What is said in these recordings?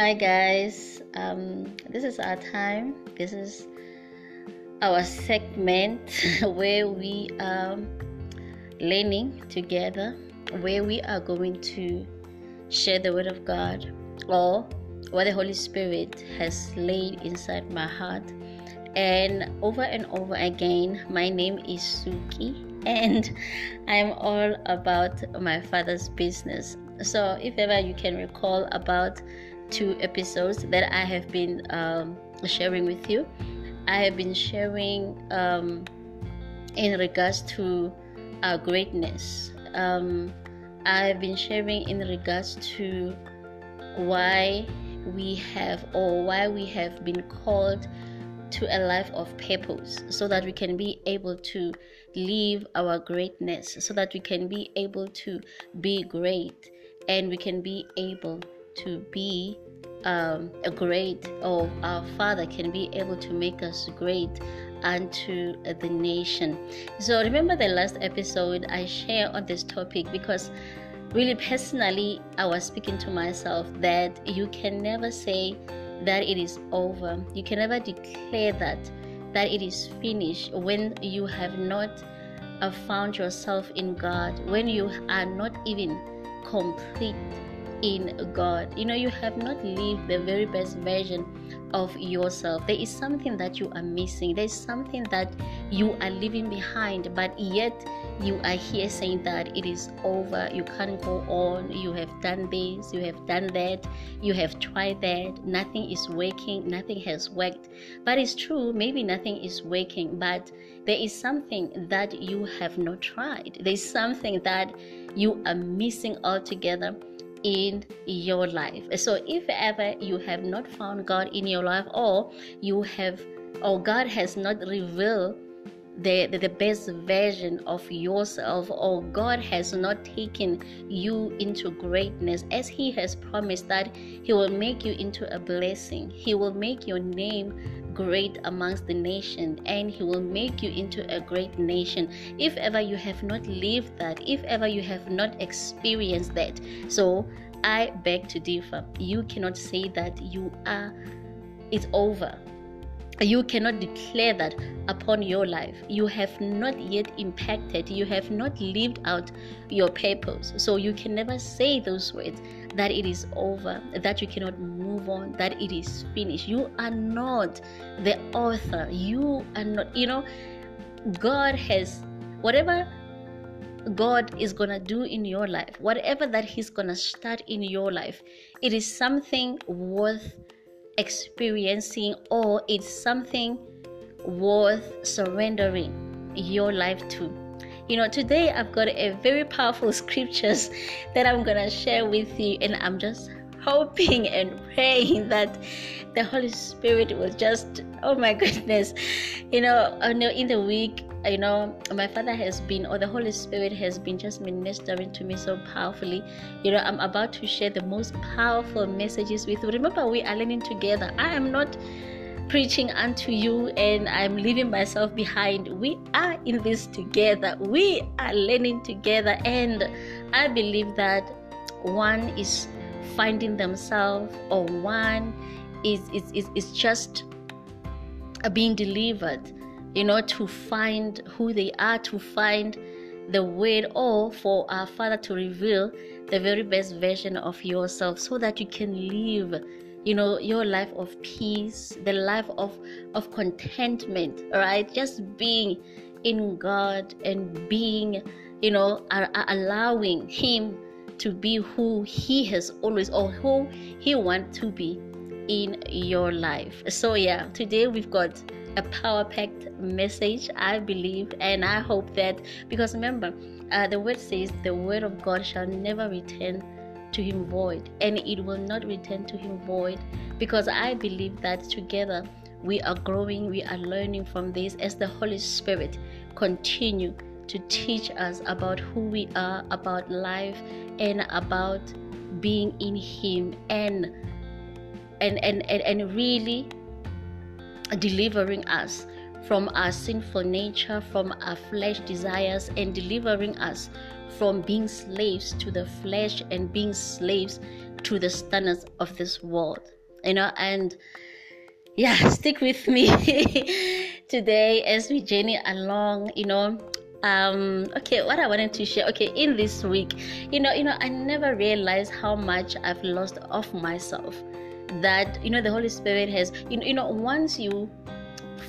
Hi guys, this is our time. This is our segment where we are learning together, where we are going to share the Word of God or what the Holy Spirit has laid inside my heart. And over again, my name is Suki and I'm all about my Father's business. So if ever you can recall about 2 episodes that I have been sharing with you. I have been sharing in regards to our greatness. I have been sharing in regards to why we have been called to a life of purpose, so that we can be able to live our greatness, so that we can be able to be great, and we can be able to be a great, or our Father can be able to make us great unto the nation. So remember the last episode I shared on this topic, because really personally I was speaking to myself that you can never say that it is over. You can never declare that it is finished when you have not found yourself in God, when you are not even complete in God. You know, you have not lived the very best version of yourself. There is something that you are missing. There is something that you are leaving behind, but yet you are here saying that it is over, you can't go on, you have done this, you have done that, you have tried that, nothing is working, nothing has worked. But it's true, maybe nothing is working, but there is something that you have not tried. There is something that you are missing altogether in your life. So if ever you have not found God in your life, or God has not revealed the best version of yourself, or God has not taken you into greatness, as He has promised that He will make you into a blessing, He will make your name great amongst the nation, and He will make you into a great nation. If ever you have not lived that, if ever you have not experienced that, so I beg to differ. You cannot say that it's over. You cannot declare that upon your life. You have not yet impacted. You have not lived out your purpose. So you can never say those words that it is over, that you cannot move on, that it is finished. You are not the author. You are not, God has, whatever God is going to do in your life, whatever that He's going to start in your life, it is something worth experiencing, or it's something worth surrendering your life to. Today I've got a very powerful scriptures that I'm gonna share with you, and I'm just hoping and praying that the Holy Spirit will just, oh my goodness, in the week, my Father has been, or the Holy Spirit has been just ministering to me so powerfully. I'm about to share the most powerful messages with you. Remember, we are learning together. I am not preaching unto you and I'm leaving myself behind. We are in this together. We are learning together, and I believe that one is finding themselves, or one is just being delivered, to find who they are, to find the way, or for our Father to reveal the very best version of yourself, so that you can live, your life of peace, the life of contentment, right? Just being in God and being, allowing Him to be who He has always, or who He wants to be in your life. So yeah, today we've got a power-packed message, I believe, and I hope that, because remember, the word says the word of God shall never return to Him void, and it will not return to Him void, because I believe that together we are growing, we are learning from this, as the Holy Spirit continue to teach us about who we are, about life, and about being in Him, and really delivering us from our sinful nature, from our flesh desires, and delivering us from being slaves to the flesh and being slaves to the standards of this world. Stick with me today as we journey along. What I wanted to share, in this week, I never realized how much I've lost of myself, that the Holy Spirit has, once you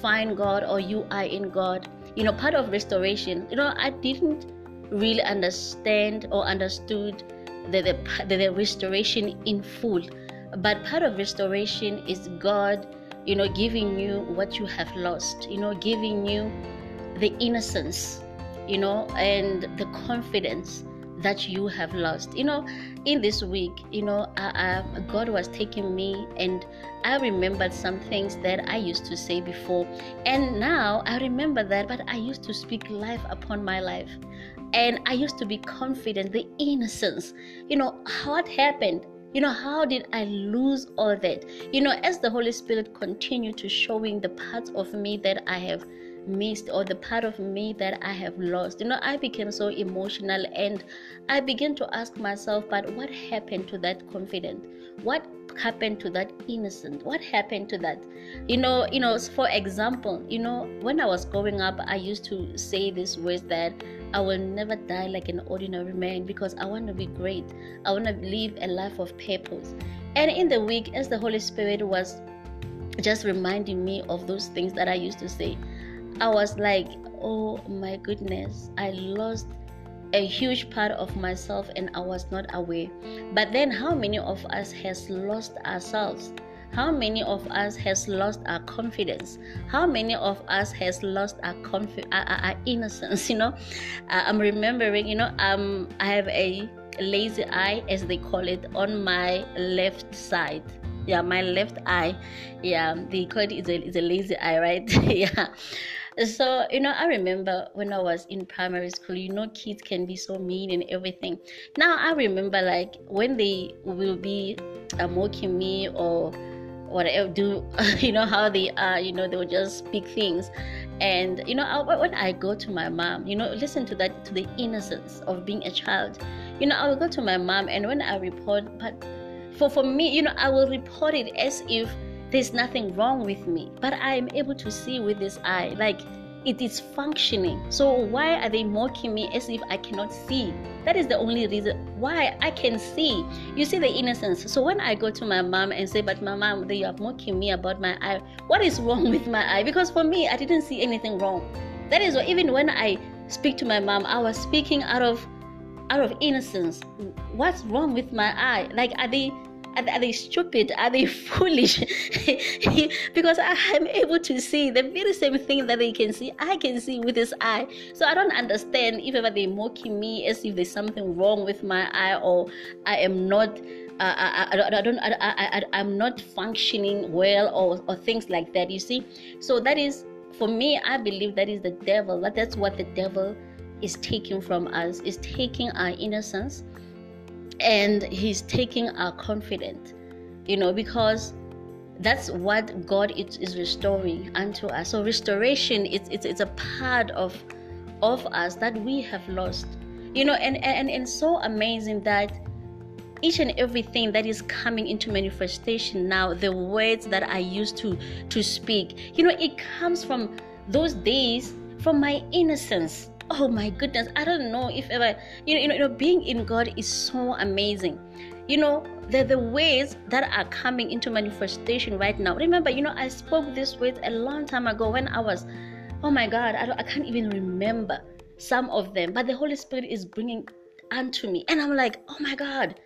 find God or you are in God, part of restoration, I didn't really understood the restoration in full, but part of restoration is God giving you what you have lost, giving you the innocence, and the confidence that you have lost. In this week, God was taking me, and I remembered some things that I used to say before, and now I remember that, but I used to speak life upon my life, and I used to be confident, the innocence. What happened? How did I lose all that? As the Holy Spirit continued to showing the parts of me that I have missed or the part of me that I have lost, I became so emotional, and I began to ask myself, but what happened to that confidence? What happened to that innocent? What happened to that? For example, when I was growing up, I used to say these words that I will never die like an ordinary man, because I want to be great. I want to live a life of purpose. And in the week, as the Holy Spirit was just reminding me of those things that I used to say, I was like, oh my goodness, I lost a huge part of myself and I was not aware. But then how many of us has lost ourselves? How many of us has lost our confidence? How many of us has lost our innocence? I'm remembering, I have a lazy eye, as they call it, on my left side. My left eye. They call it is a lazy eye, right? So, I remember when I was in primary school, kids can be so mean and everything. Now, I remember, like, when they will be mocking me or whatever, do, how they are, they will just speak things. And, when I go to my mom, listen to that, to the innocence of being a child. I will go to my mom, and when I report, but for me, I will report it as if there's nothing wrong with me, but I am able to see with this eye, like it is functioning. So why are they mocking me as if I cannot see? That is the only reason why I can see. You see the innocence. So when I go to my mom and say, but my mom, they are mocking me about my eye. What is wrong with my eye? Because for me, I didn't see anything wrong. That is why even when I speak to my mom, I was speaking out of innocence. What's wrong with my eye? Like, are they stupid? Are they foolish? Because I am able to see the very same thing that they can see. I can see with this eye. So I don't understand if ever they mocking me as if there's something wrong with my eye, or I am not, I'm not functioning well, or things like that. You see. So that is, for me, I believe that is the devil. That's what the devil is taking from us. Is taking our innocence. And he's taking our confidence, because that's what God is restoring unto us. So restoration, it's a part of us that we have lost, and so amazing that each and everything that is coming into manifestation now, the words that I used to speak, it comes from those days, from my innocence. Oh my goodness, I don't know if ever, being in God is so amazing. The ways that are coming into manifestation right now. Remember, I spoke this way a long time ago when I was, oh my God, I can't even remember some of them. But the Holy Spirit is bringing unto me. And I'm like, oh my God,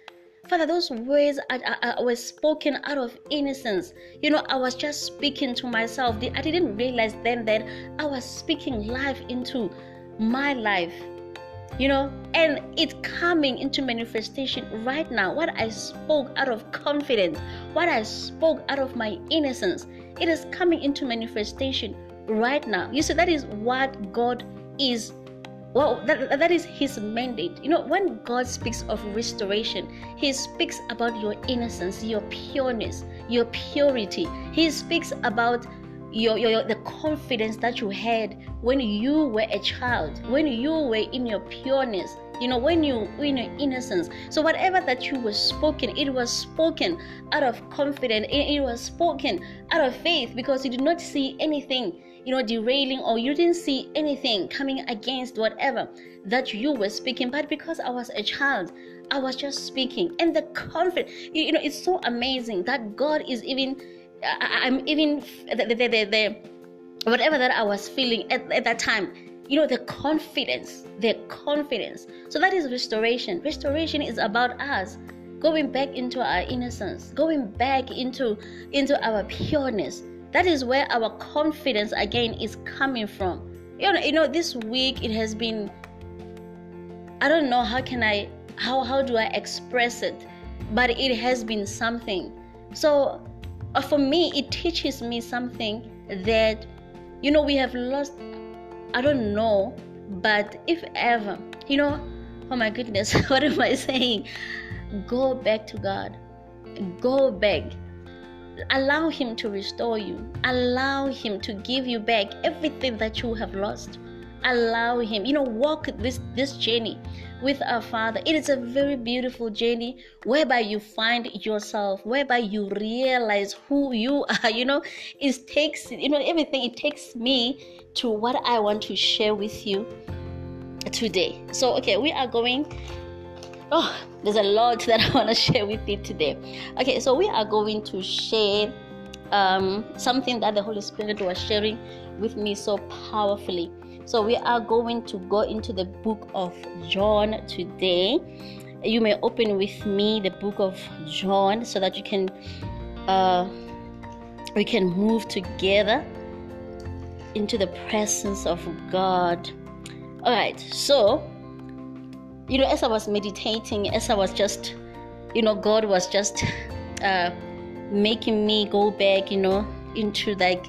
Father, those words I was spoken out of innocence. I was just speaking to myself. I didn't realize then that I was speaking life into my life, and it's coming into manifestation right now. What I spoke out of confidence, what I spoke out of my innocence, it is coming into manifestation right now. You see, that is what God is. Well, that is his mandate. When God speaks of restoration, he speaks about your innocence, your pureness, your purity. He speaks about the confidence that you had when you were a child, when you were in your pureness, when you were in your innocence. So whatever that you were spoken, it was spoken out of confidence, it was spoken out of faith, because you did not see anything derailing, or you didn't see anything coming against whatever that you were speaking. But because I was a child, I was just speaking, and the confidence, it's so amazing that God is even, whatever that I was feeling at that time, the confidence. So that is restoration. Restoration is about us going back into our innocence, going back into our pureness. That is where our confidence again is coming from. This week it has been, I don't know how do I express it, but it has been something. So for me, it teaches me something that, we have lost, I don't know, but if ever, oh my goodness, what am I saying? Go back to God. Go back. Allow Him to restore you. Allow Him to give you back everything that you have lost. Allow Him, walk this journey with our Father. It is a very beautiful journey whereby you find yourself, whereby you realize who you are. It takes, everything, it takes me to what I want to share with you today. So, okay, we are going, there's a lot that I want to share with you today. Okay, so we are going to share something that the Holy Spirit was sharing with me so powerfully. So we are going to go into the book of John today. You may open with me the book of John so that you can, we can move together into the presence of God. All right. So, as I was meditating, as I was just, God was just making me go back, into like,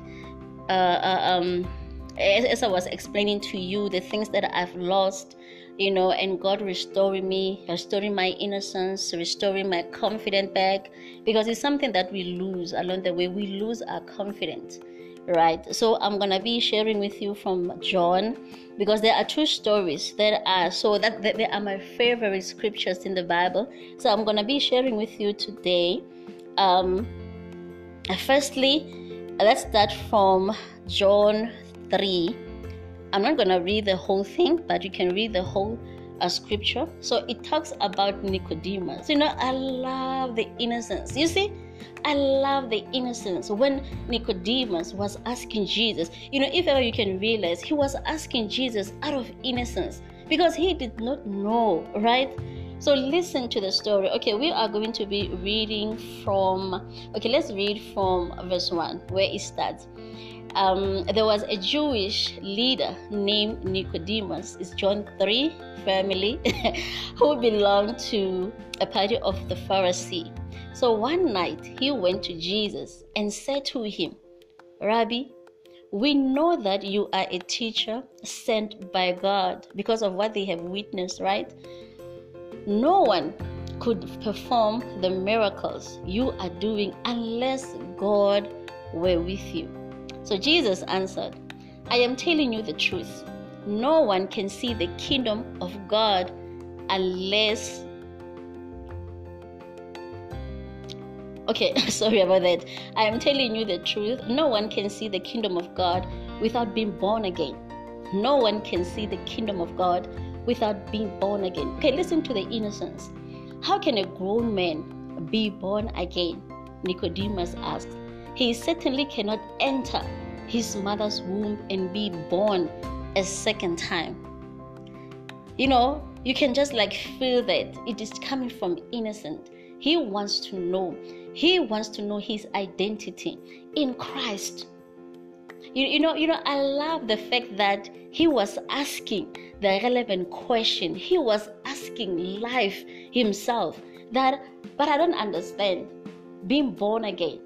as I was explaining to you the things that I've lost, and God restoring me, restoring my innocence, restoring my confidence back, because it's something that we lose along the way. We lose our confidence, right? So I'm gonna be sharing with you from John, because there are two stories that they are my favorite scriptures in the Bible. So I'm gonna be sharing with you today. Firstly, let's start from John 3. I'm not going to read the whole thing, but you can read the whole scripture. So it talks about Nicodemus. I love the innocence. You see, I love the innocence. When Nicodemus was asking Jesus, if ever you can realize, he was asking Jesus out of innocence, because he did not know, right? So listen to the story. Okay, we are going to be reading from, let's read from verse 1, where it starts. There was a Jewish leader named Nicodemus, it's John 3 family, who belonged to a party of the Pharisees. So one night he went to Jesus and said to him, "Rabbi, we know that you are a teacher sent by God," because of what they have witnessed, right? "No one could perform the miracles you are doing unless God were with you." So Jesus answered, "I am telling you the truth. No one can see the kingdom of God I am telling you the truth. No one can see the kingdom of God without being born again. No one can see the kingdom of God without being born again." Okay, listen to the innocence. "How can a grown man be born again?" Nicodemus asked. "He certainly cannot enter his mother's womb and be born a second time." You can just like feel that it is coming from innocent. He wants to know. He wants to know his identity in Christ. I love the fact that he was asking the relevant question. He was asking life himself that, but I don't understand. Being born again,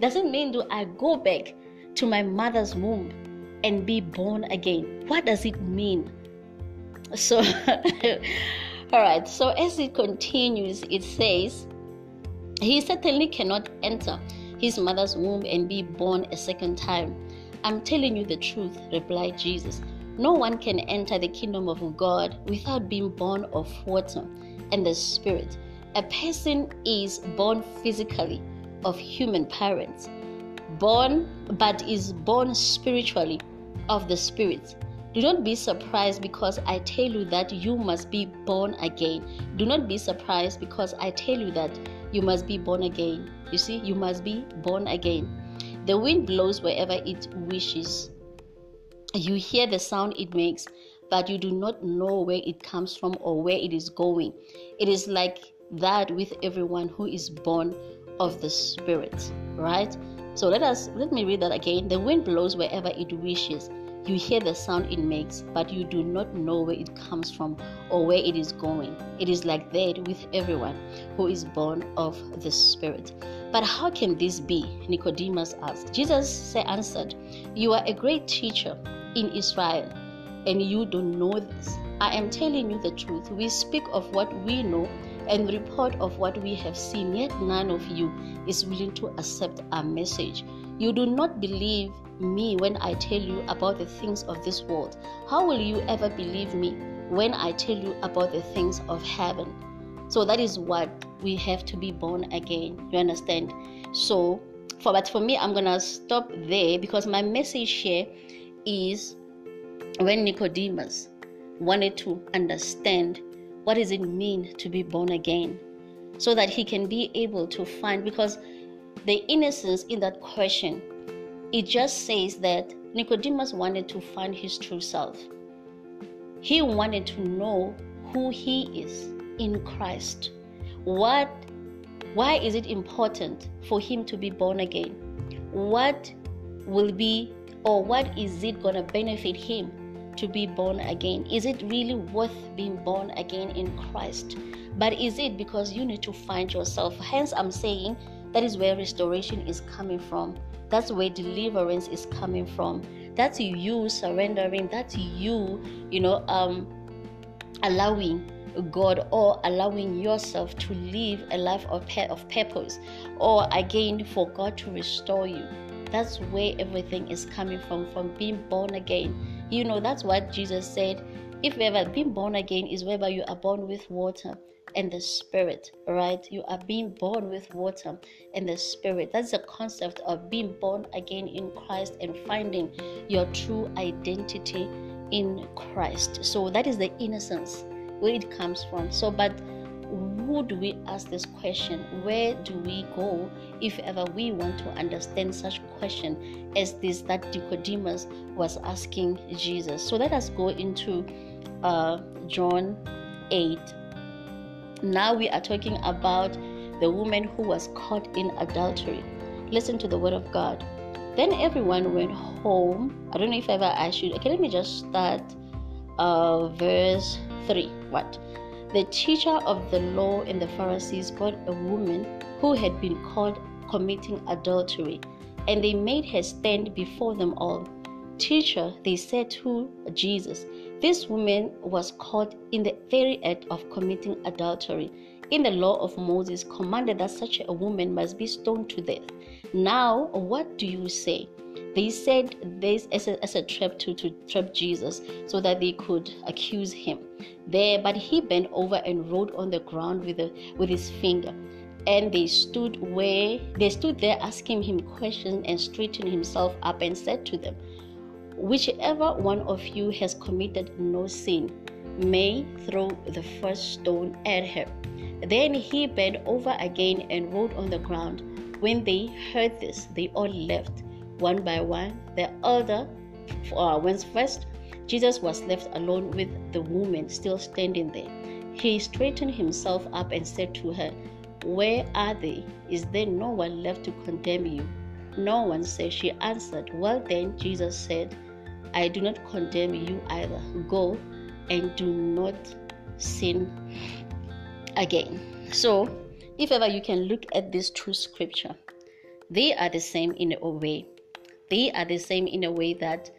doesn't mean do I go back to my mother's womb and be born again? What does it mean? So, all right. So as it continues, it says, "He certainly cannot enter his mother's womb and be born a second time? I'm telling you the truth, replied Jesus. No one can enter the kingdom of God without being born of water and the Spirit. A person is born physically of human parents, but is born spiritually of the Spirit. Do not be surprised because I tell you that you must be born again. Do not be surprised because I tell you that you must be born again. You see, you must be born again. The wind blows wherever it wishes. You hear the sound it makes, but you do not know where it comes from or where it is going. It is like that with everyone who is born of the Spirit, right? So let me read that again. The wind blows wherever it wishes. You hear the sound it makes, but you do not know where it comes from or where it is going. It is like that with everyone who is born of the Spirit. But how can this be? Nicodemus asked. Jesus answered, You are a great teacher in Israel, and you don't know this. I am telling you the truth. We speak of what we know and report of what we have seen, yet none of you is willing to accept our message. You do not believe me when I tell you about the things of this world. How will you ever believe me when I tell you about the things of heaven? So that is what we have to be born again. You understand? So, for me, I'm gonna stop there because my message here is when Nicodemus wanted to understand what does it mean to be born again, so that he can be able to find, because the innocence in that question, it just says that Nicodemus wanted to find his true self. He wanted to know who he is in Christ. Why is it important for him to be born again? What will be, or what is it gonna benefit him to be born again? Is it really worth being born again in Christ? But is it? Because you need to find yourself. Hence I'm saying that is where restoration is coming from. That's where deliverance is coming from. That's you surrendering. That's you allowing God, or allowing yourself to live a life of purpose, or again for God to restore you. That's where everything is coming from being born again. You know, that's what Jesus said. If you ever been born again, is whereby you are born with water and the Spirit, right? You are being born with water and the Spirit. That's the concept of being born again in Christ and finding your true identity in Christ. So that is the innocence where it comes from. So, but who do we ask this question? Where do we go if ever we want to understand such question as this that Nicodemus was asking Jesus? So let us go into John 8. Now we are talking about the woman who was caught in adultery. Listen to the word of God. Then everyone went home. I don't know if ever I should. Okay, let me just start verse 3. What? The teacher of the law and the Pharisees brought a woman who had been caught committing adultery, and they made her stand before them all. Teacher, they said to Jesus, this woman was caught in the very act of committing adultery. In the law of Moses commanded that such a woman must be stoned to death. Now, what do you say? They said this as a trap to trap Jesus, so that they could accuse him. There, but he bent over and wrote on the ground with his finger. And they stood there asking him questions, and straightened himself up and said to them, Whichever one of you has committed no sin may throw the first stone at her. Then he bent over again and wrote on the ground. When they heard this, they all left. One by one, the elder went first. Jesus was left alone with the woman still standing there. He straightened himself up and said to her, Where are they? Is there no one left to condemn you? No one, said she. Answered, Well then, Jesus said, I do not condemn you either. Go and do not sin again. So, if ever you can look at this true scripture, they are the same in a way. They are the same in a way that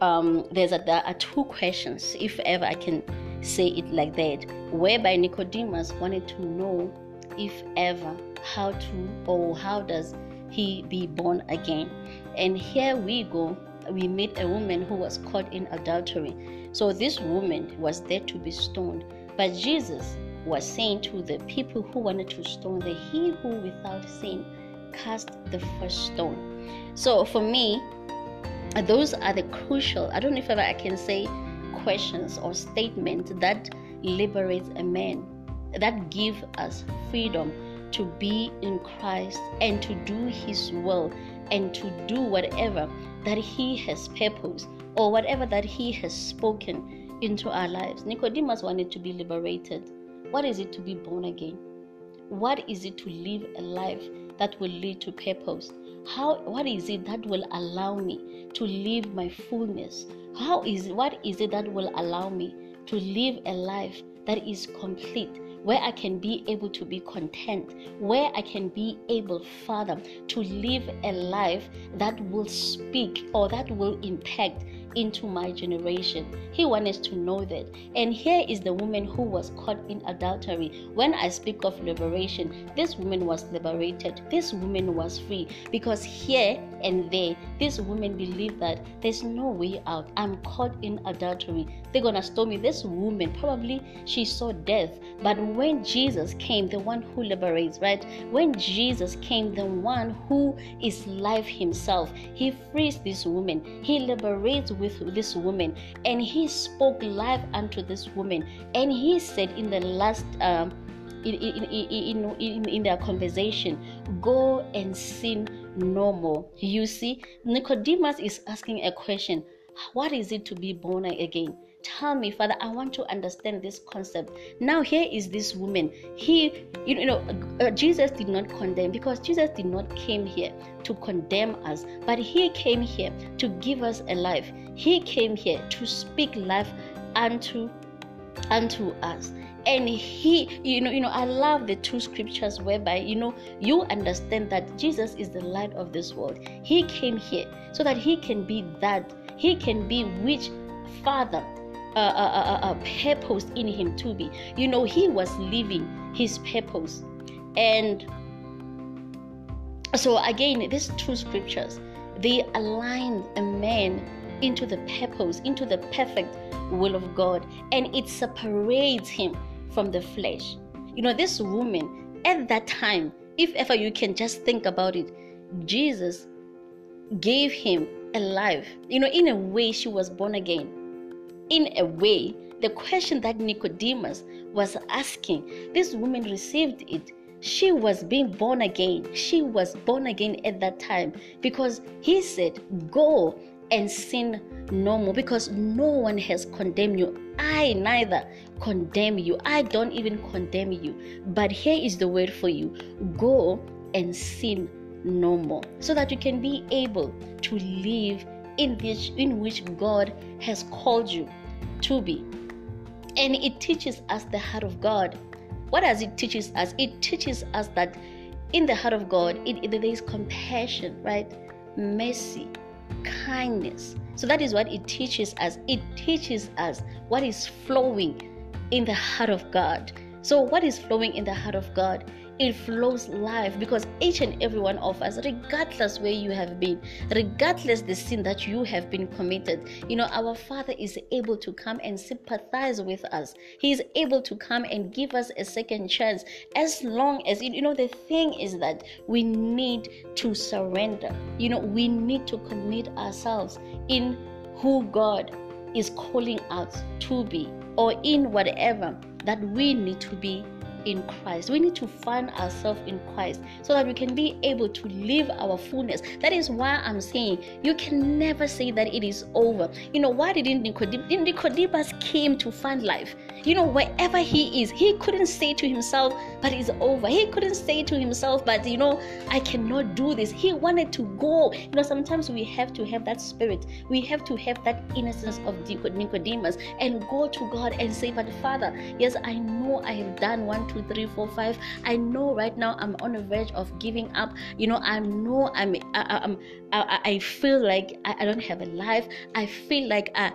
there are two questions, if ever I can say it like that, whereby Nicodemus wanted to know if ever how does he be born again. And here we go, we meet a woman who was caught in adultery. So this woman was there to be stoned. But Jesus was saying to the people who wanted to stone the he who without sin cast the first stone. So for me, those are the crucial, I don't know if ever I can say, questions or statements that liberates a man, that give us freedom to be in Christ and to do his will and to do whatever that he has purposed or whatever that he has spoken into our lives. Nicodemus wanted to be liberated. What is it to be born again? What is it to live a life that will lead to purpose? What is it that will allow me to live my fullness? What is it that will allow me to live a life that is complete, where I can be able to be content, where I can be able, Father, to live a life that will speak or that will impact into my generation? He wants us to know that. And here is the woman who was caught in adultery. When I speak of liberation, this woman was liberated. This woman was free, because here and there, this woman believed that there's no way out. I'm caught in adultery. They're gonna stone me. This woman, probably she saw death. But when Jesus came, the one who liberates, right? When Jesus came, the one who is life himself, he frees this woman. He liberates with this woman, and he spoke life unto this woman. And he said in the last in their conversation, go and sin no more. You see, Nicodemus is asking a question. What is it to be born again? Tell me, Father, I want to understand this concept. Now here is this woman. Jesus did not condemn, because Jesus did not came here to condemn us, but he came here to give us a life. He came here to speak life unto us. And he, I love the two scriptures whereby, you understand that Jesus is the light of this world. He came here so that he can be that. He can be which Father purpose in him to be. He was living his purpose. And so again, these two scriptures, they align a man into the purpose, into the perfect will of God, and it separates him from the flesh. This woman at that time, if ever you can just think about it, Jesus gave him a life. In a way, she was born again. In a way, the question that Nicodemus was asking, this woman received it. She was being born again. She was born again at that time, because he said, go and sin no more, because no one has condemned you. I neither condemn you. I don't even condemn you. But here is the word for you. Go and sin no more, so that you can be able to live in which God has called you to be. And it teaches us the heart of God. What does it teach us? It teaches us that in the heart of God, there is compassion, right? Mercy, kindness. So that is what it teaches us. It teaches us what is flowing in the heart of God. So what is flowing in the heart of God? It flows life, because each and every one of us, regardless where you have been, regardless the sin that you have been committed, our Father is able to come and sympathize with us. He is able to come and give us a second chance, as long as, the thing is that we need to surrender. We need to commit ourselves in who God is calling us to be, or in whatever that we need to be in Christ. We need to find ourselves in Christ, so that we can be able to live our fullness. That is why I'm saying, you can never say that it is over. Why didn't Nicodemus came to find life? Wherever he is, he couldn't say to himself, but it's over. He couldn't say to himself, but I cannot do this. He wanted to go. Sometimes we have to have that spirit. We have to have that innocence of Nicodemus and go to God and say, but Father, yes, I know I have done 1, 2, 3, 4, 5. I know right now I'm on the verge of giving up. I feel like I don't have a life. I feel like I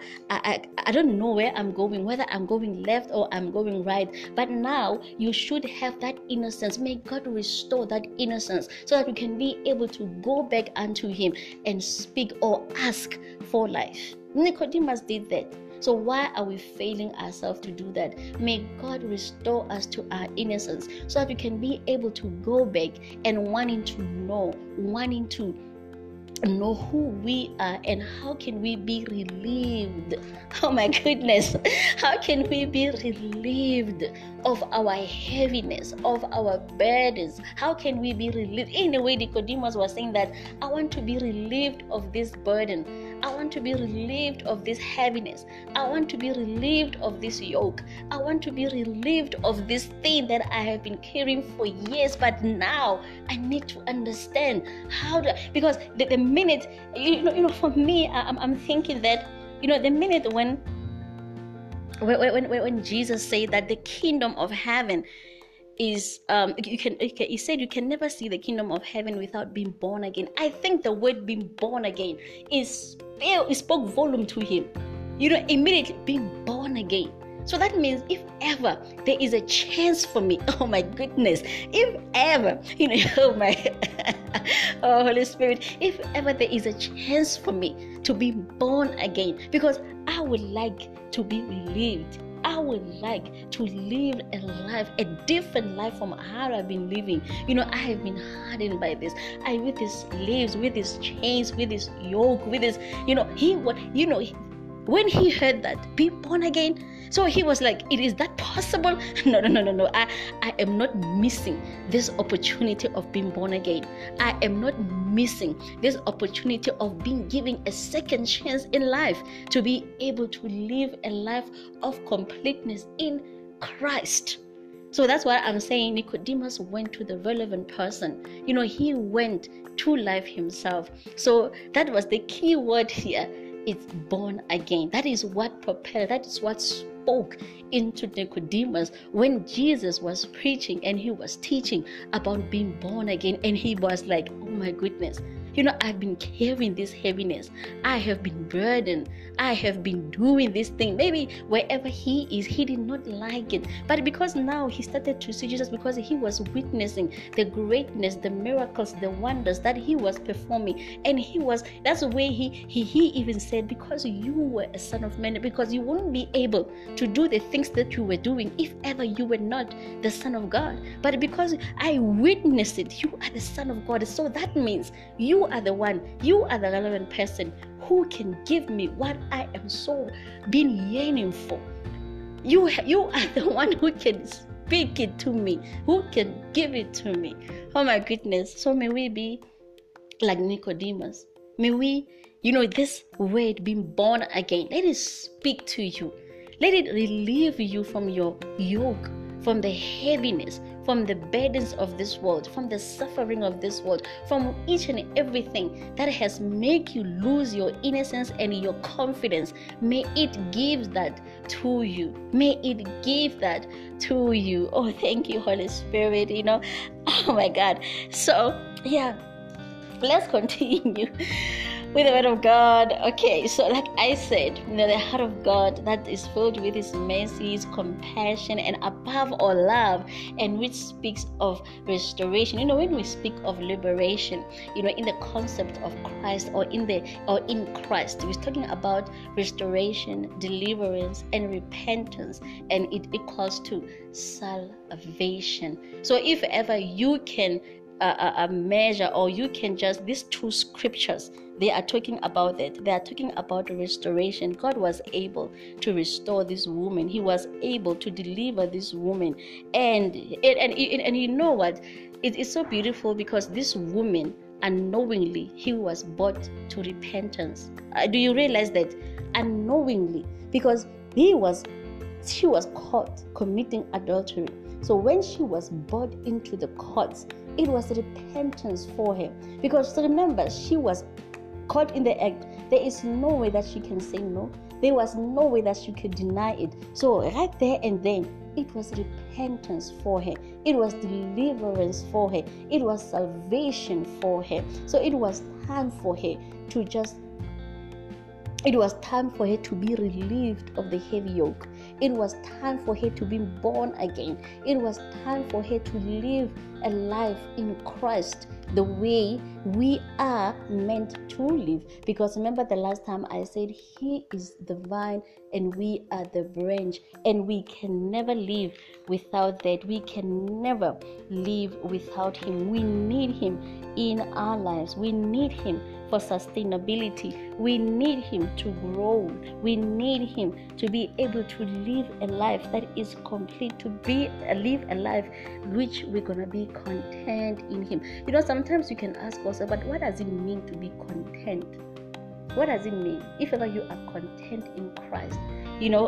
don't know where I'm going, whether I'm going left left or I'm going right. But now you should have that innocence. May God restore that innocence so that you can be able to go back unto Him and speak or ask for life. Nicodemus did that. So why are we failing ourselves to do that? May God restore us to our innocence so that we can be able to go back and wanting to know who we are and how can we be relieved. Oh my goodness, how can we be relieved of our heaviness, of our burdens? How can we be relieved? In a way, Nicodemus was saying that I want to be relieved of this burden, I want to be relieved of this heaviness, I want to be relieved of this yoke, I want to be relieved of this thing that I have been carrying for years, but now I need to understand how to, because the minute, for me, I'm thinking that, the minute when Jesus said that the kingdom of heaven is, he said you can never see the kingdom of heaven without being born again. I think the word being born again is, it spoke volume to him, immediately being born again. So that means if ever there is a chance for me, oh my goodness, if ever, oh my, oh Holy Spirit, if ever there is a chance for me to be born again, because I would like to be relieved. I would like to live a life, a different life from how I've been living. I have been hardened by this. With these slaves, with these chains, with this yoke, with this, when he heard that, be born again, so he was like, it is that possible? No. I am not missing this opportunity of being born again. I am not missing this opportunity of being given a second chance in life to be able to live a life of completeness in Christ. So that's why I'm saying Nicodemus went to the relevant person. He went to life himself. So that was the key word here. It's born again. That is what propelled, that is what spoke into Nicodemus when Jesus was preaching and he was teaching about being born again. And he was like, oh my goodness, I've been carrying this heaviness. I have been burdened. I have been doing this thing. Maybe wherever he is, he did not like it. But because now he started to see Jesus, because he was witnessing the greatness, the miracles, the wonders that he was performing. And he was, that's the way he even said, because you were a son of man, because you wouldn't be able to do the things that you were doing if ever you were not the Son of God. But because I witnessed it, you are the Son of God. So that means you are the one, you are the relevant person who can give me what I am so been yearning for. You are the one who can speak it to me, who can give it to me. Oh my goodness. So may we be like Nicodemus. May we, this word being born again, let it speak to you. Let it relieve you from your yoke, from the heaviness, from the burdens of this world, from the suffering of this world, from each and everything that has made you lose your innocence and your confidence. May it give that to you. May it give that to you. Oh, thank you, Holy Spirit, Oh, my God. So, yeah, let's continue with the word of God. Okay, so like I said, the heart of God that is filled with His mercy, His compassion, and above all love, and which speaks of restoration. When we speak of liberation, in the concept of Christ or in Christ, we're talking about restoration, deliverance, and repentance, and it equals to salvation. So if ever you can measure, or you can just, these two scriptures, they are talking about that. They are talking about restoration. God was able to restore this woman. He was able to deliver this woman. And you know what? It's so beautiful, because this woman, unknowingly, he was brought to repentance. Do you realize that? Unknowingly, because she was caught committing adultery. So when she was brought into the courts, it was repentance for her. Because remember, she was caught in the act. There is no way that she can say no. There was no way that she could deny it. So right there and then, it was repentance for her. It was deliverance for her. It was salvation for her. So it was time for her to just, it was time for her to be relieved of the heavy yoke. It was time for her to be born again. It was time for her to live a life in Christ the way we are meant to live. Because remember the last time I said He is the vine and we are the branch, and we can never live without that. We can never live without Him. We need Him in our lives. We need Him for sustainability. We need Him to grow. We need Him to be able to live a life that is complete, to be live a life which we're going to be content in Him. You know, sometimes you can ask also, but what does it mean to be content? What does it mean? If ever you are content in Christ, you know,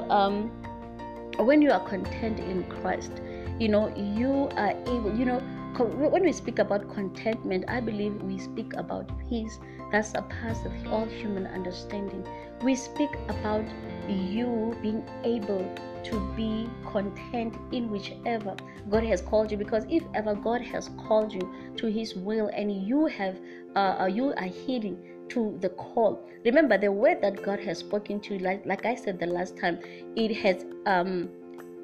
when you are content in Christ, you know, you are able, you know, when we speak about contentment, I believe we speak about peace that surpasses all human understanding. We speak about you being able to be content in whichever God has called you, because if ever God has called you to His will and you have you are heeding to the call. Remember, the word that God has spoken to you, like I said the last time, it has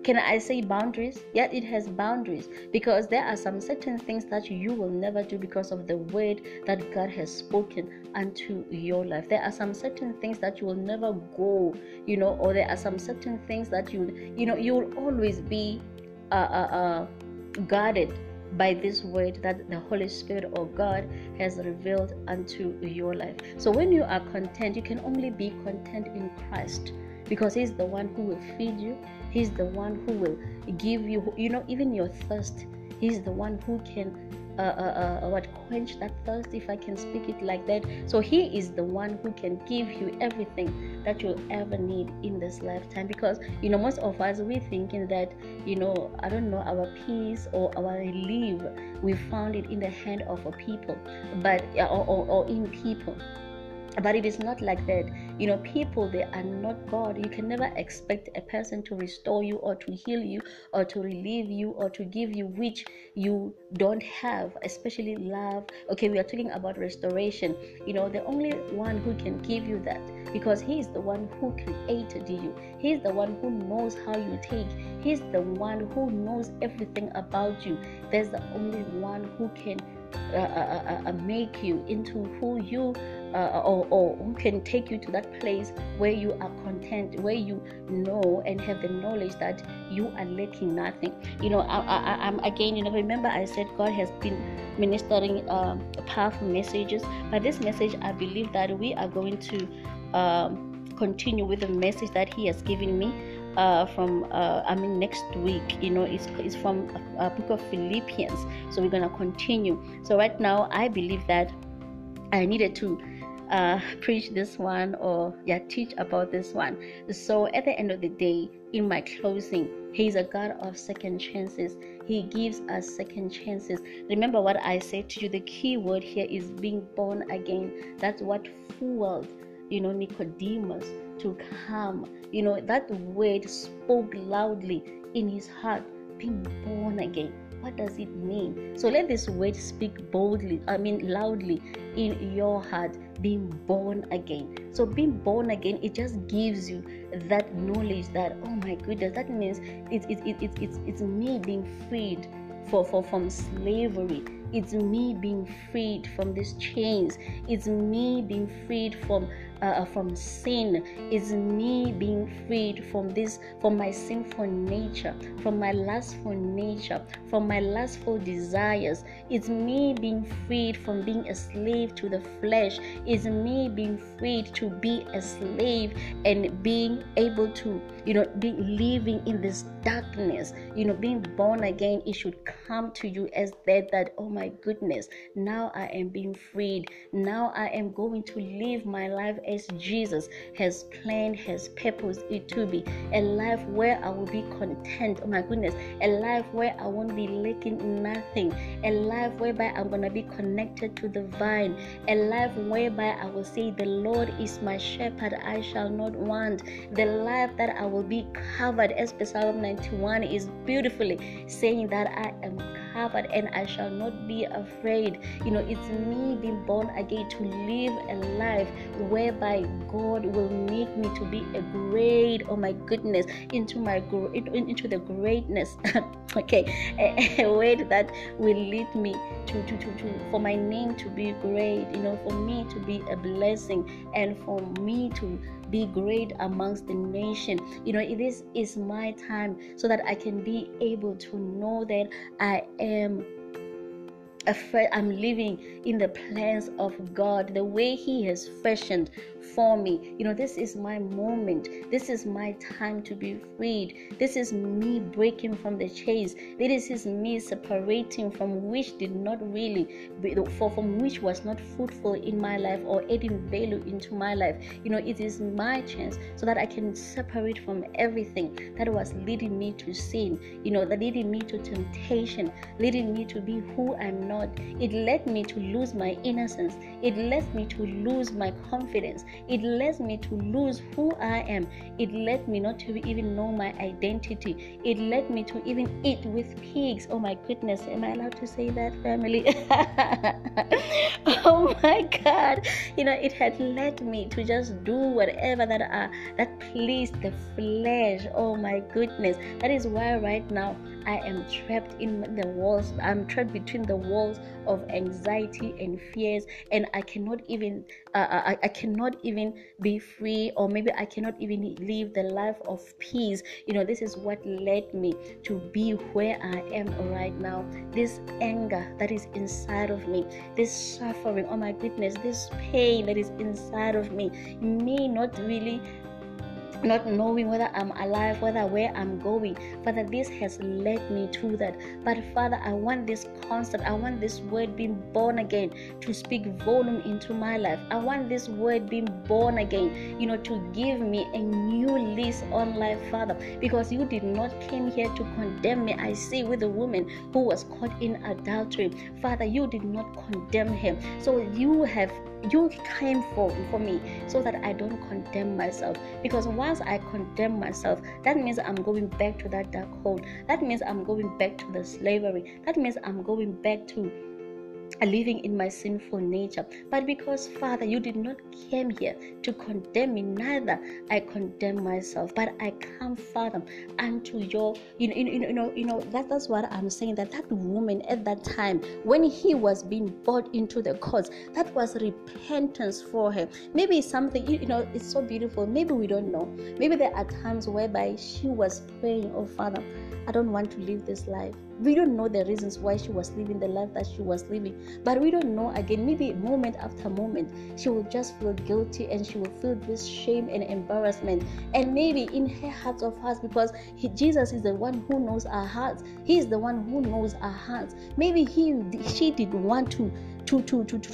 can I say boundaries? Yeah, it has boundaries, because there are some certain things that you will never do because of the word that God has spoken unto your life. There are some certain things that you will never go, you know, or there are some certain things that you know, you will always be guarded by this word that the Holy Spirit or God has revealed unto your life. So when you are content, you can only be content in Christ, because He's the one who will feed you. He's the one who will give you, you know, even your thirst. He's the one who can quench that thirst, if I can speak it like that. So He is the one who can give you everything that you'll ever need in this lifetime. Because, you know, most of us, we're thinking that, you know, I don't know, our peace or our relief, we found it in the hand of a people, but or in people. But it is not like that. You know, people, they are not God. You can never expect a person to restore you or to heal you or to relieve you or to give you which you don't have, especially love. Okay, we are talking about restoration. You know, the only one who can give you that, because He is the one who created you. He is the one who knows how you take. He is the one who knows everything about you. There's the only one who can make you into who you or who can take you to that place where you are content, where you know and have the knowledge that you are lacking nothing. You know, I'm again, you know, remember I said God has been ministering powerful messages. But this message, I believe that we are going to continue with the message that He has given me from next week. You know, it's from book of Philippians. So we're gonna continue. So right now, I believe that I needed to preach this one, or teach about this one. So at the end of the day, in my closing, He is a God of second chances. He gives us second chances. Remember what I said to you, the key word here is being born again. That's what fueled, you know, Nicodemus to come. You know, that word spoke loudly in his heart, being born again. What does it mean? So let this word speak loudly in your heart, being born again. So being born again, it just gives you that knowledge that, oh my goodness, that means it's me being freed from slavery. It's me being freed from these chains. It's me being freed from sin. It's me being freed from my sinful nature, from my lustful nature, from my lustful desires. It's me being freed from being a slave to the flesh. It's me being freed to be a slave and being able to, you know, be living in this darkness. You know, being born again, it should come to you as that, oh my goodness, now I am being freed. Now I am going to live my life as Jesus has planned, has purposed it to be. A life where I will be content. Oh my goodness, a life where I won't be lacking nothing. A life whereby I'm going to be connected to the vine. A life whereby I will say, the Lord is my shepherd, I shall not want. The life that I will be covered, as Psalm 91 is beautifully saying, that I am covered covered, and I shall not be afraid. It's me being born again to live a life whereby God will make me to be a great, oh my goodness, into the greatness a way that will lead me to for my name to be great, for me to be a blessing, and for me to be great amongst the nation. This is my time, so that I can be able to know that I am I'm living in the plans of God, the way He has fashioned for me. This is my moment. This is my time to be freed. This is me breaking from the chains. This is me separating from which did not really, from which was not fruitful in my life or adding value into my life. It is my chance, so that I can separate from everything that was leading me to sin, that leading me to temptation, leading me to be who I'm not. It led me to lose my innocence. It led me to lose my confidence. It led me to lose who I am. It led me not to even know my identity. It led me to even eat with pigs. Oh my goodness, am I allowed to say that, family? Oh my God. It had led me to just do whatever that pleased the flesh. Oh my goodness. That is why right now I am trapped in the walls. I'm trapped between the walls of anxiety and fears, and I cannot even be free, or maybe I cannot even live the life of peace. This is what led me to be where I am right now. This anger that is inside of me, this suffering, oh my goodness, this pain that is inside of me not really not knowing whether I'm alive, whether where I'm going. Father, this has led me to that. But Father, I want this concept, I want this word being born again to speak volume into my life. I want this word being born again, to give me a new lease on life, Father, because you did not came here to condemn me. I see with the woman who was caught in adultery. Father, you did not condemn him. So you came for me, so that I don't condemn myself. Because once I condemn myself, that means I'm going back to that dark hole. That means I'm going back to the slavery. That means I'm going back to living in my sinful nature. But because, Father, you did not come here to condemn me, neither I condemn myself, but I come, Father, unto your that's what I'm saying, that woman at that time, when he was being brought into the cause, that was repentance for her. Maybe something, it's so beautiful. Maybe we don't know. Maybe there are times whereby she was praying, oh Father, I don't want to live this life. We don't know the reasons why she was living the life that she was living. But we don't know, again, maybe moment after moment, she will just feel guilty, and she will feel this shame and embarrassment. And maybe in her heart of hearts, because Jesus is the one who knows our hearts. He is the one who knows our hearts. Maybe she did want to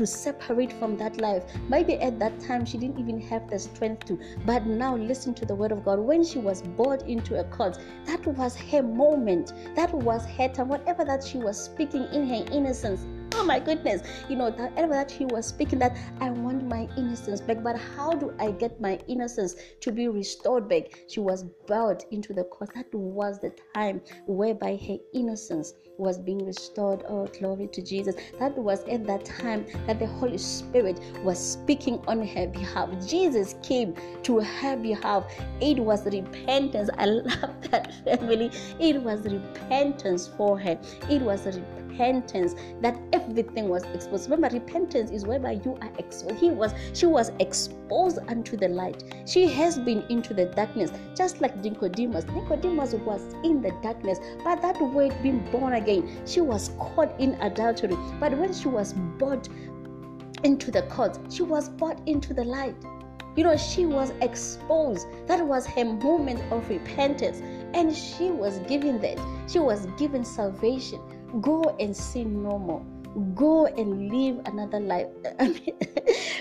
separate from that life. Maybe at that time she didn't even have the strength to. But now listen to the word of God. When she was brought into a cause, that was her moment. That was her time. Whatever that she was speaking in her innocence. Oh my goodness, that she was speaking, that I want my innocence back, but how do I get my innocence to be restored back? She was brought into the cause. That was the time whereby her innocence was being restored. Oh, glory to Jesus. That was at that time that the Holy Spirit was speaking on her behalf. Jesus came to her behalf. It was repentance. I love that, family. It was repentance for her. It was repentance that everything was exposed. Remember, repentance is whereby you are exposed. She was exposed unto the light. She has been into the darkness, just like Nicodemus. Nicodemus was in the darkness, but that word being born again, she was caught in adultery. But when she was brought into the courts, she was brought into the light. She was exposed. That was her moment of repentance, and she was given that. She was given salvation. Go and sin no more. Go and live another life.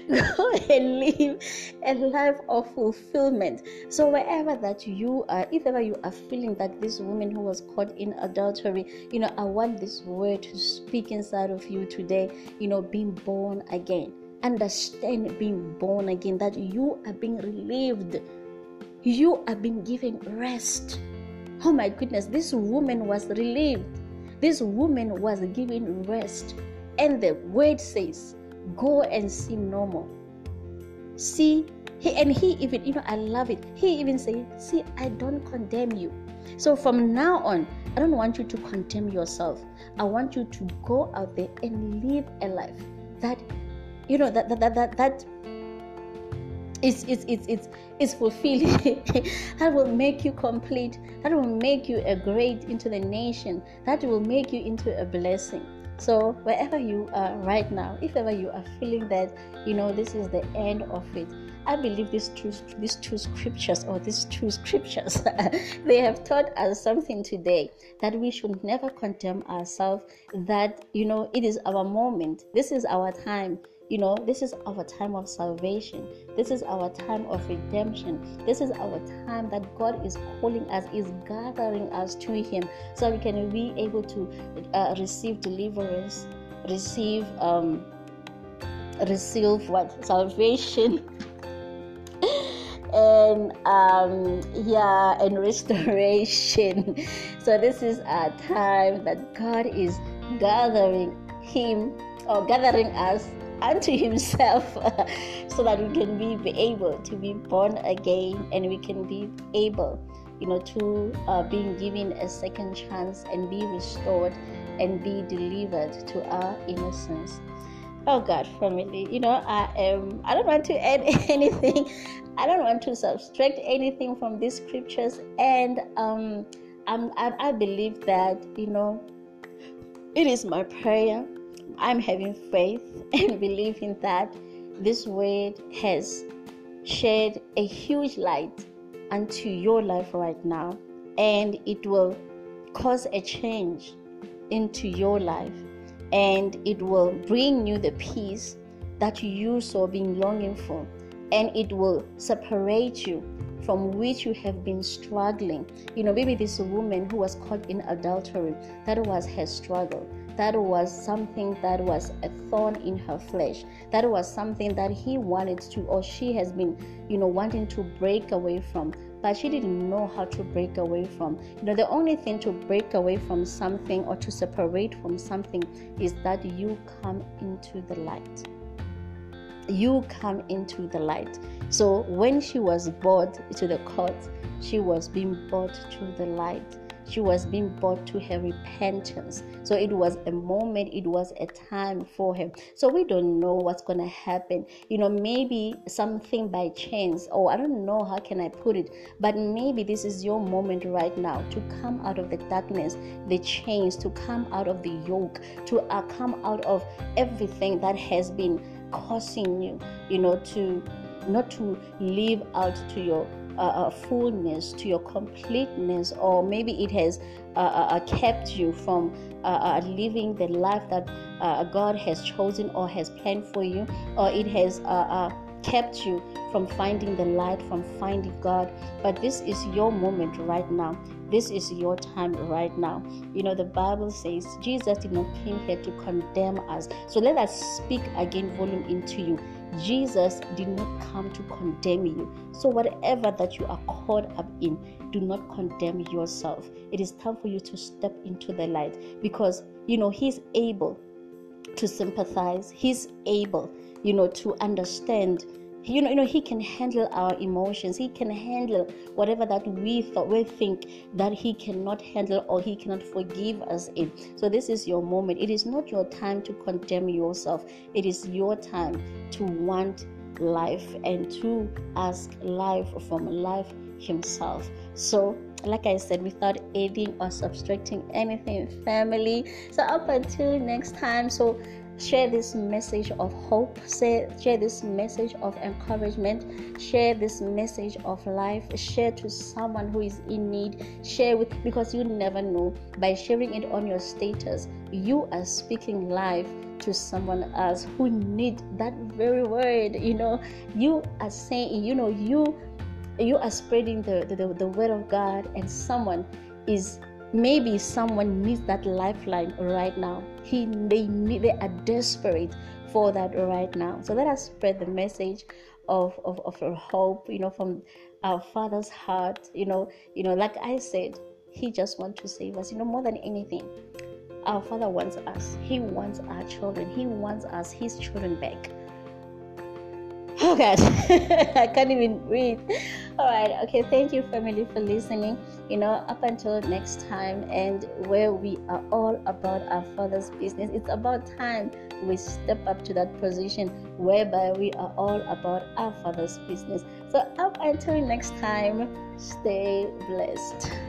Go and live a life of fulfillment. So wherever that you are, if ever you are feeling that this woman who was caught in adultery, I want this word to speak inside of you today, being born again. Understand being born again, that you are being relieved. You are being given rest. Oh my goodness, this woman was relieved. This woman was given rest, and the word says, go and sin no more. See, I love it. He even said, see, I don't condemn you. So from now on, I don't want you to condemn yourself. I want you to go out there and live a life that it's fulfilling. That will make you complete. That will make you a great into the nation. That will make you into a blessing. So wherever you are right now, if ever you are feeling that, this is the end of it, I believe these two scriptures they have taught us something today, that we should never condemn ourselves, that, it is our moment. This is our time. This is our time of salvation. This is our time of redemption. This is our time that God is calling us, is gathering us to Him, so we can be able to receive deliverance, receive salvation, and restoration. So this is our time that God is gathering us unto Himself, so that we can be able to be born again, and we can be able, to being given a second chance and be restored and be delivered to our innocence. Oh God, family, I don't want to add anything. I don't want to subtract anything from these scriptures, and I believe that, it is my prayer. I'm having faith and believing that this word has shed a huge light unto your life right now, and it will cause a change into your life, and it will bring you the peace that you so been longing for, and it will separate you from which you have been struggling. Maybe this woman who was caught in adultery, that was her struggle. That was something that was a thorn in her flesh. That was something that he wanted to, or she has been, wanting to break away from. But she didn't know how to break away from. The only thing to break away from something or to separate from something is that you come into the light. You come into the light. So when she was brought to the court, she was being brought to the light. She was being brought to her repentance. So it was a moment, it was a time for her. So we don't know what's going to happen. Maybe something by chance, or I don't know how can I put it, but maybe this is your moment right now to come out of the darkness, the chains, to come out of the yoke, to come out of everything that has been causing you, to not to live out to your fullness, to your completeness, or maybe it has kept you from living the life that God has chosen or has planned for you, or it has kept you from finding the light, from finding God. But this is your moment right now. This is your time right now. The Bible says Jesus did not come here to condemn us. So let us speak again volume into you. Jesus did not come to condemn you. So whatever that you are caught up in, do not condemn yourself. It is time for you to step into the light, because, He's able to sympathize. He's able, to understand. He can handle our emotions. He can handle whatever that we think that He cannot handle, or He cannot forgive us in. So this is your moment. It is not your time to condemn yourself. It is your time to want life and to ask life from life Himself. So, like I said, without adding or subtracting anything, family. So up until next time. So, share this message of hope, share this message of encouragement, share this message of life, share to someone who is in need, because you never know, by sharing it on your status, you are speaking life to someone else who need that very word. You are saying, you are spreading the word of God, and maybe someone needs that lifeline right now. They are desperate for that right now. So let us spread the message of hope, from our Father's heart. Like I said, He just wants to save us. More than anything, Our Father wants us. He wants our children. He wants us, His children, back. Oh gosh, I can't even breathe. All right, okay, thank you, family, for listening. You know, up until next time, and where we are all about our Father's business, it's about time we step up to that position whereby we are all about our Father's business. So up until next time, stay blessed.